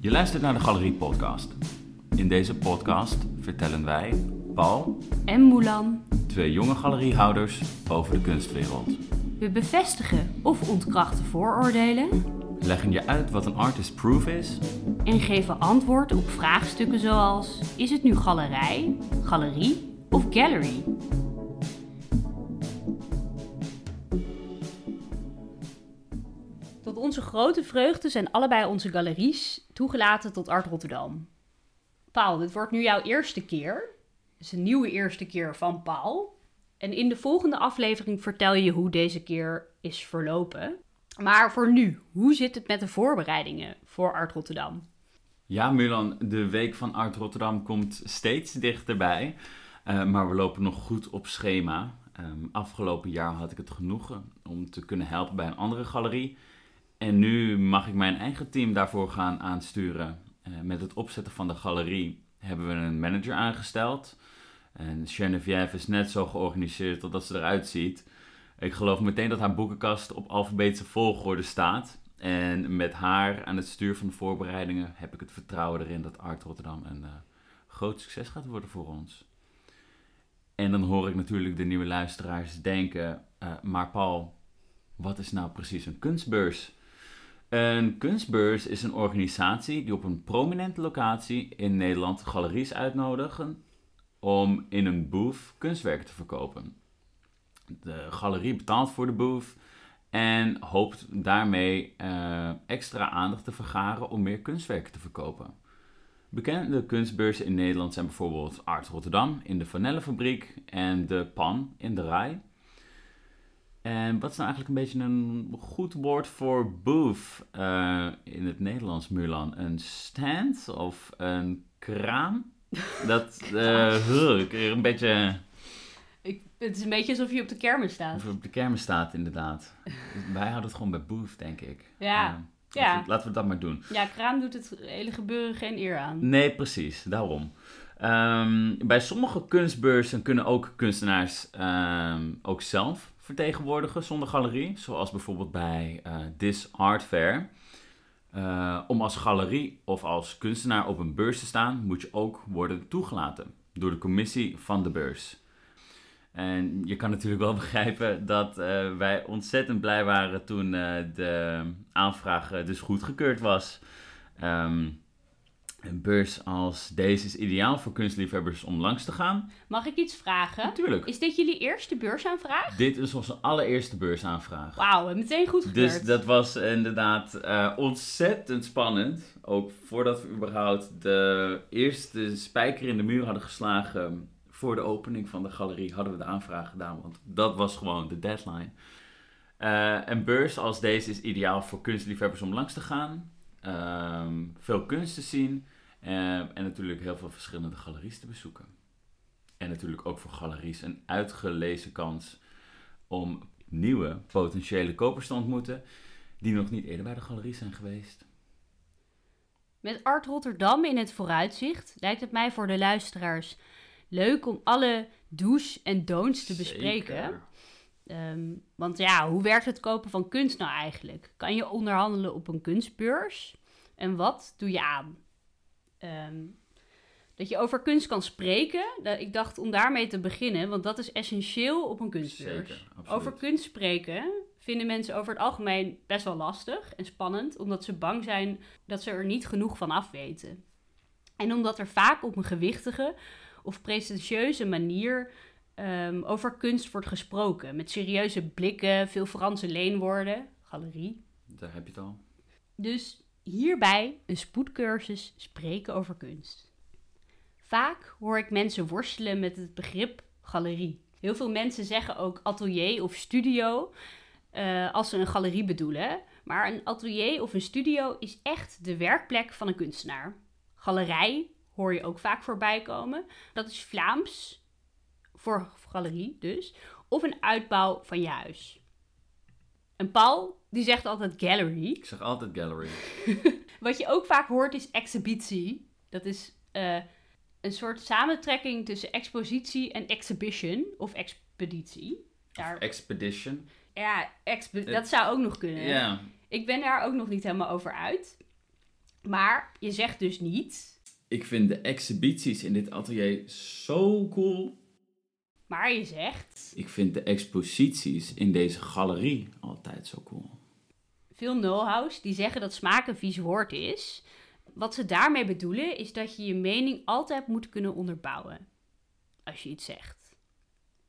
Je luistert naar de Galerie Podcast. In deze podcast vertellen wij, Paul en Mulan, twee jonge galeriehouders, over de kunstwereld. We bevestigen of ontkrachten vooroordelen, leggen je uit wat een artist proof is en geven antwoord op vraagstukken zoals: is het nu galerij, galerie of gallery? Tot onze grote vreugde zijn allebei onze galeries toegelaten tot Art Rotterdam. Paul, dit wordt nu jouw eerste keer. Het is een nieuwe eerste keer van Paul. En in de volgende aflevering vertel je hoe deze keer is verlopen. Maar voor nu, hoe zit het met de voorbereidingen voor Art Rotterdam? Ja, Mulan, de week van Art Rotterdam komt steeds dichterbij. Maar we lopen nog goed op schema. Afgelopen jaar had ik het genoegen om te kunnen helpen bij een andere galerie. En nu mag ik mijn eigen team daarvoor gaan aansturen. Met het opzetten van de galerie hebben we een manager aangesteld. En Geneviève is net zo georganiseerd totdat ze eruit ziet. Ik geloof meteen dat haar boekenkast op alfabetische volgorde staat. En met haar aan het stuur van de voorbereidingen heb ik het vertrouwen erin dat Art Rotterdam een groot succes gaat worden voor ons. En dan hoor ik natuurlijk de nieuwe luisteraars denken: maar Paul, wat is nou precies een kunstbeurs? Een kunstbeurs is een organisatie die op een prominente locatie in Nederland galeries uitnodigen om in een booth kunstwerken te verkopen. De galerie betaalt voor de booth en hoopt daarmee extra aandacht te vergaren om meer kunstwerken te verkopen. Bekende kunstbeurzen in Nederland zijn bijvoorbeeld Art Rotterdam in de Van Nelle Fabriek en de Pan in de Rai. En wat is nou eigenlijk een beetje een goed woord voor booth in het Nederlands, Mulan? Een stand of een kraam? Ik kreeg een beetje... Het is een beetje alsof je op de kermis staat. Of op de kermis staat, inderdaad. Wij houden het gewoon bij booth, denk ik. Ja. Laten we dat maar doen. Ja, kraam doet het hele gebeuren geen eer aan. Nee, precies. Daarom. Bij sommige kunstbeurzen kunnen ook kunstenaars ook zelf vertegenwoordigen zonder galerie. Zoals bijvoorbeeld bij This Art Fair. Om als galerie of als kunstenaar op een beurs te staan, moet je ook worden toegelaten door de commissie van de beurs. En je kan natuurlijk wel begrijpen dat wij ontzettend blij waren toen de aanvraag dus goedgekeurd was. Een beurs als deze is ideaal voor kunstliefhebbers om langs te gaan. Mag ik iets vragen? Natuurlijk. Is dit jullie eerste beursaanvraag? Dit is onze allereerste beursaanvraag. Wauw, meteen goedgekeurd. Dus dat was inderdaad ontzettend spannend. Ook voordat we überhaupt de eerste spijker in de muur hadden geslagen voor de opening van de galerie hadden we de aanvraag gedaan, want dat was gewoon de deadline. Een beurs als deze is ideaal voor kunstliefhebbers om langs te gaan. Veel kunst te zien. En natuurlijk heel veel verschillende galeries te bezoeken. En natuurlijk ook voor galeries een uitgelezen kans om nieuwe potentiële kopers te ontmoeten die nog niet eerder bij de galerie zijn geweest. Met Art Rotterdam in het vooruitzicht lijkt het mij voor de luisteraars leuk om alle do's en don'ts te bespreken. Want ja, hoe werkt het kopen van kunst nou eigenlijk? Kan je onderhandelen op een kunstbeurs? En wat doe je aan? Dat je over kunst kan spreken. Ik dacht om daarmee te beginnen, want dat is essentieel op een kunstbeurs. Zeker, absoluut. Over kunst spreken vinden mensen over het algemeen best wel lastig en spannend, omdat ze bang zijn dat ze er niet genoeg van af weten. En omdat er vaak op een gewichtige of pretentieuze manier over kunst wordt gesproken. Met serieuze blikken, veel Franse leenwoorden. Galerie. Daar heb je het al. Dus hierbij een spoedcursus spreken over kunst. Vaak hoor ik mensen worstelen met het begrip galerie. Heel veel mensen zeggen ook atelier of studio als ze een galerie bedoelen. Maar een atelier of een studio is echt de werkplek van een kunstenaar. Galerij hoor je ook vaak voorbij komen. Dat is Vlaams, voor galerie dus, of een uitbouw van je huis. En Paul, die zegt altijd gallery. Ik zeg altijd gallery. Wat je ook vaak hoort is exhibitie. Dat is een soort samentrekking tussen expositie en exhibition of expeditie. Of expedition. Ja, dat zou ook nog kunnen. Yeah. Ik ben daar ook nog niet helemaal over uit. Maar je zegt dus niet... Ik vind de exhibities in dit atelier zo cool. Maar je zegt... Ik vind de exposities in deze galerie altijd zo cool. Veel know-hows die zeggen dat smaak een vies woord is. Wat ze daarmee bedoelen is dat je je mening altijd moet kunnen onderbouwen. Als je iets zegt.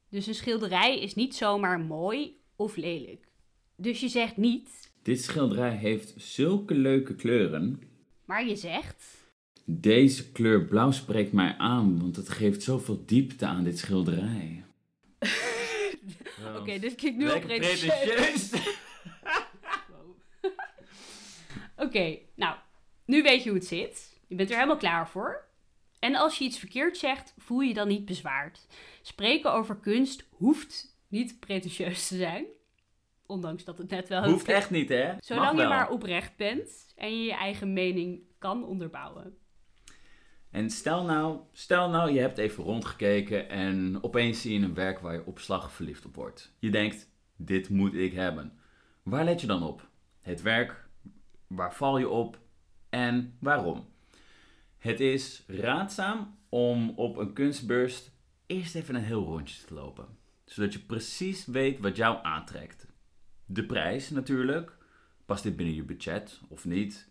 Dus een schilderij is niet zomaar mooi of lelijk. Dus je zegt niet... Dit schilderij heeft zulke leuke kleuren. Maar je zegt... Deze kleur blauw spreekt mij aan, want het geeft zoveel diepte aan dit schilderij. Oké, dus kijk nu op pretentieus. Oké, nou, nu weet je hoe het zit. Je bent er helemaal klaar voor. En als je iets verkeerd zegt, voel je dan niet bezwaard. Spreken over kunst hoeft niet pretentieus te zijn. Ondanks dat het net wel... Hoeft echt niet, hè? Zolang je maar oprecht bent en je je eigen mening kan onderbouwen. En stel nou, je hebt even rondgekeken en opeens zie je een werk waar je op slag verliefd op wordt. Je denkt, dit moet ik hebben. Waar let je dan op? Het werk, waar val je op en waarom? Het is raadzaam om op een kunstbeurs eerst even een heel rondje te lopen. Zodat je precies weet wat jou aantrekt. De prijs natuurlijk. Past dit binnen je budget of niet?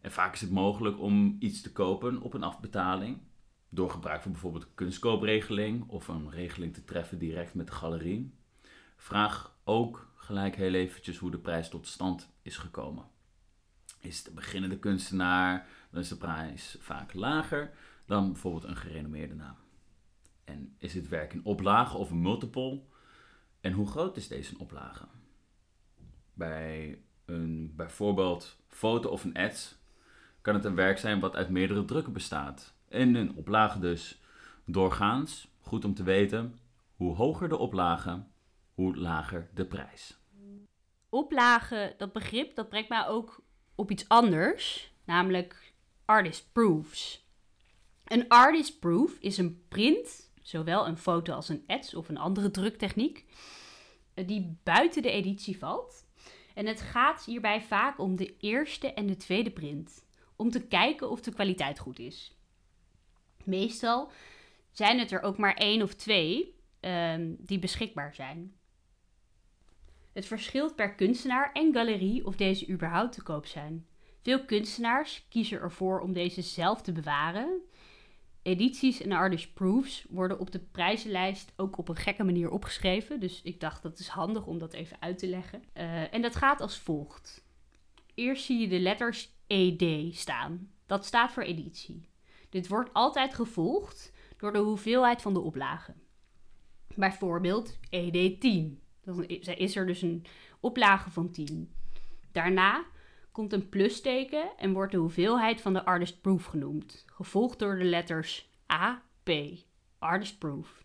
En vaak is het mogelijk om iets te kopen op een afbetaling. Door gebruik van bijvoorbeeld een kunstkoopregeling of een regeling te treffen direct met de galerie. Vraag ook gelijk heel eventjes hoe de prijs tot stand is gekomen. Is het een beginnende kunstenaar, dan is de prijs vaak lager dan bijvoorbeeld een gerenommeerde naam. En is dit werk in oplage of een multiple? En hoe groot is deze oplage? Bij een bijvoorbeeld foto of een ad kan het een werk zijn wat uit meerdere drukken bestaat. En een oplage dus. Doorgaans, goed om te weten, hoe hoger de oplage, hoe lager de prijs. Oplage, dat begrip, dat brengt mij ook op iets anders, namelijk artist proofs. Een artist proof is een print, zowel een foto als een ad of een andere druktechniek, die buiten de editie valt. En het gaat hierbij vaak om de eerste en de tweede print, om te kijken of de kwaliteit goed is. Meestal zijn het er ook maar 1 of 2 die beschikbaar zijn. Het verschilt per kunstenaar en galerie of deze überhaupt te koop zijn. Veel kunstenaars kiezen ervoor om deze zelf te bewaren. Edities en artist proofs worden op de prijzenlijst ook op een gekke manier opgeschreven. Dus ik dacht dat is handig om dat even uit te leggen. En dat gaat als volgt. Eerst zie je de letters ED staan. Dat staat voor editie. Dit wordt altijd gevolgd door de hoeveelheid van de oplagen. Bijvoorbeeld ED 10. Dan is er dus een oplage van 10. Daarna komt een plusteken en wordt de hoeveelheid van de artist proof genoemd. Gevolgd door de letters A, P, artist proof.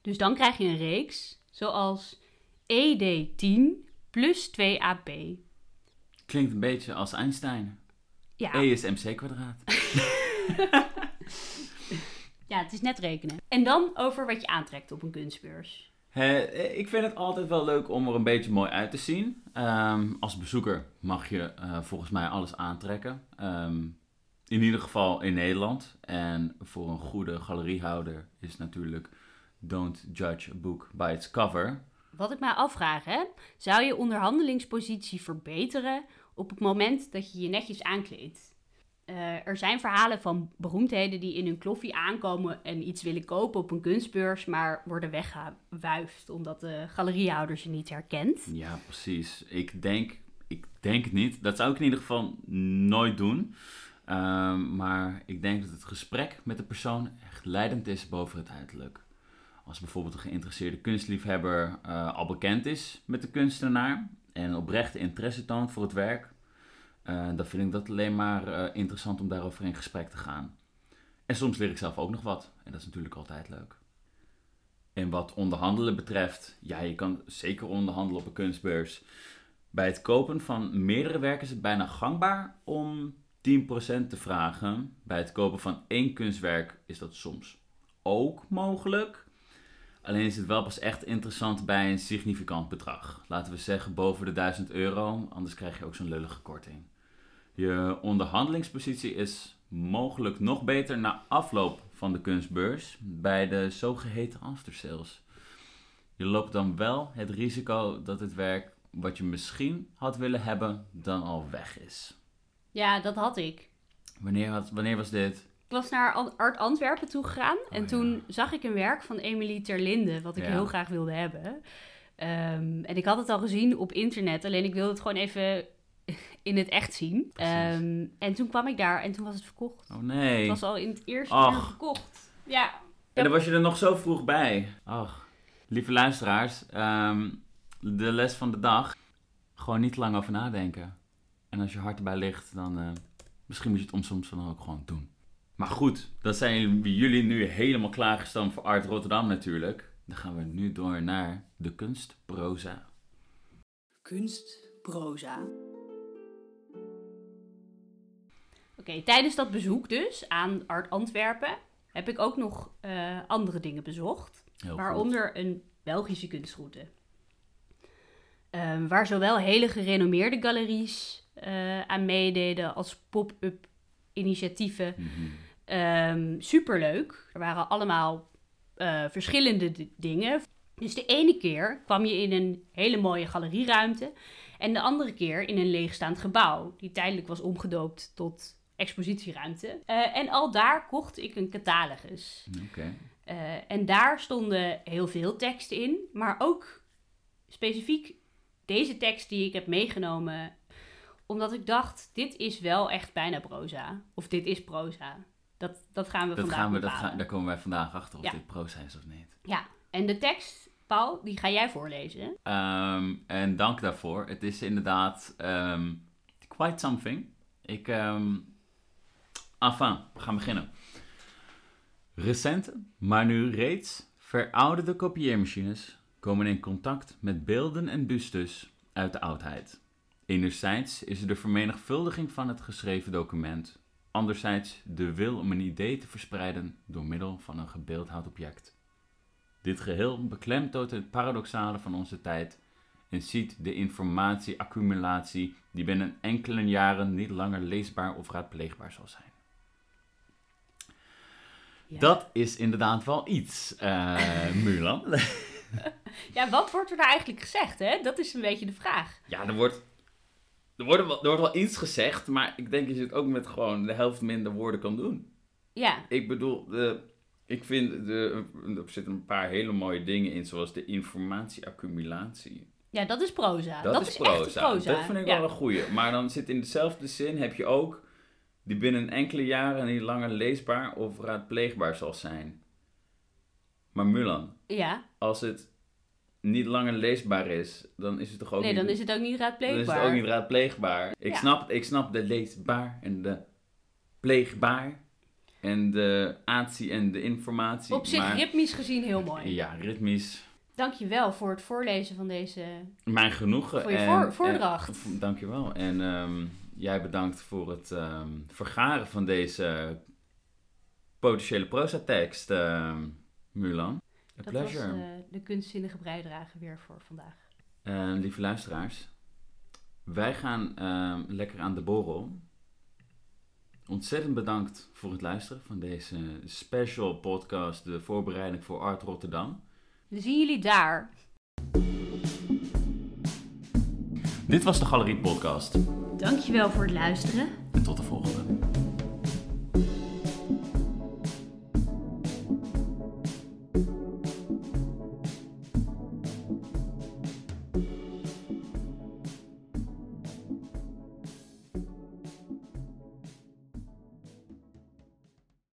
Dus dan krijg je een reeks zoals ED10 plus 2AP. Klinkt een beetje als Einstein. Ja. E is mc². Ja, het is net rekenen. En dan over wat je aantrekt op een kunstbeurs. Ik vind het altijd wel leuk om er een beetje mooi uit te zien. Als bezoeker mag je volgens mij alles aantrekken. In ieder geval in Nederland. En voor een goede galeriehouder is natuurlijk... Don't judge a book by its cover. Wat ik mij afvraag, hè? Zou je onderhandelingspositie verbeteren op het moment dat je je netjes aankleedt? Er zijn verhalen van beroemdheden die in hun kloffie aankomen en iets willen kopen op een kunstbeurs, maar worden weggewuifd omdat de galeriehouder ze niet herkent. Ja, precies. Ik denk niet. Dat zou ik in ieder geval nooit doen. Maar ik denk dat het gesprek met de persoon echt leidend is boven het uiterlijk. Als bijvoorbeeld een geïnteresseerde kunstliefhebber al bekend is met de kunstenaar en oprechte interesse toont voor het werk, dan vind ik dat alleen maar interessant om daarover in gesprek te gaan. En soms leer ik zelf ook nog wat. En dat is natuurlijk altijd leuk. En wat onderhandelen betreft, ja, je kan zeker onderhandelen op een kunstbeurs. Bij het kopen van meerdere werken is het bijna gangbaar om 10% te vragen. Bij het kopen van 1 kunstwerk is dat soms ook mogelijk. Alleen is het wel pas echt interessant bij een significant bedrag. Laten we zeggen boven de €1000, anders krijg je ook zo'n lullige korting. Je onderhandelingspositie is mogelijk nog beter na afloop van de kunstbeurs bij de zogeheten aftersales. Je loopt dan wel het risico dat het werk wat je misschien had willen hebben dan al weg is. Ja, dat had ik. Wanneer was dit? Ik was naar Art Antwerpen toe gegaan en toen zag ik een werk van Emily Terlinde, wat ik heel graag wilde hebben. En ik had het al gezien op internet, alleen ik wilde het gewoon even in het echt zien. En toen kwam ik daar en toen was het verkocht. Oh nee. Het was al in het eerste uur verkocht. Ja. En dan was je er nog zo vroeg bij. Ach, lieve luisteraars, de les van de dag. Gewoon niet lang over nadenken. En als je hart erbij ligt, dan misschien moet je het soms dan ook gewoon doen. Maar goed, dan zijn jullie nu helemaal klaargestampt voor Art Rotterdam natuurlijk. Dan gaan we nu door naar de kunstproza. Kunstproza. Oké, tijdens dat bezoek dus aan Art Antwerpen heb ik ook nog andere dingen bezocht. Heel waaronder goed. Een Belgische kunstroute. Waar zowel hele gerenommeerde galeries aan meededen als pop-up initiatieven. Mm-hmm. Superleuk. Er waren allemaal verschillende dingen. Dus de ene keer kwam je in een hele mooie galerieruimte en de andere keer in een leegstaand gebouw die tijdelijk was omgedoopt tot expositieruimte. En al daar kocht ik een catalogus. Okay. En daar stonden heel veel teksten in, maar ook specifiek deze tekst die ik heb meegenomen, omdat ik dacht, dit is wel echt bijna proza. Of dit is proza. Dat gaan we dat vandaag bepalen. Daar komen wij vandaag achter of dit proza is of niet. Ja, en de tekst, Paul, die ga jij voorlezen. En dank daarvoor. Het is inderdaad quite something. We gaan beginnen. Recente, maar nu reeds verouderde kopieermachines komen in contact met beelden en bustes uit de oudheid. Enerzijds is er de vermenigvuldiging van het geschreven document, anderzijds de wil om een idee te verspreiden door middel van een gebeeldhouwd object. Dit geheel beklemtoont het paradoxale van onze tijd en ziet de informatieaccumulatie die binnen enkele jaren niet langer leesbaar of raadpleegbaar zal zijn. Ja. Dat is inderdaad wel iets, Mulan. Ja, wat wordt er nou eigenlijk gezegd, hè? Dat is een beetje de vraag. Ja, er wordt wel iets gezegd, maar ik denk dat je het ook met gewoon de helft minder woorden kan doen. Ja. Ik bedoel, er zitten een paar hele mooie dingen in, zoals de informatieaccumulatie. Ja, dat is proza. Dat is proza. Echt proza. Dat vind ik wel een goeie. Maar dan zit in dezelfde zin, heb je ook, die binnen enkele jaren niet langer leesbaar of raadpleegbaar zal zijn. Maar Mulan, als het niet langer leesbaar is, dan is het toch ook niet... Nee, dan is het ook niet raadpleegbaar. Dan is het ook niet raadpleegbaar. Ik snap de leesbaar en de pleegbaar en de atie en de informatie. Op zich ritmisch gezien heel mooi. Ja, ritmisch. Dankjewel voor het voorlezen van deze... Mijn genoegen. Voor je voordracht. Dankjewel. En jij bedankt voor het vergaren van deze potentiële proza-tekst, Mulan. Dat pleasure. Was de kunstzinnige bijdrage weer voor vandaag. Lieve luisteraars, wij gaan lekker aan de borrel. Ontzettend bedankt voor het luisteren van deze special podcast, de voorbereiding voor Art Rotterdam. We zien jullie daar. Dit was de Galerie Podcast. Dankjewel voor het luisteren. En tot de volgende.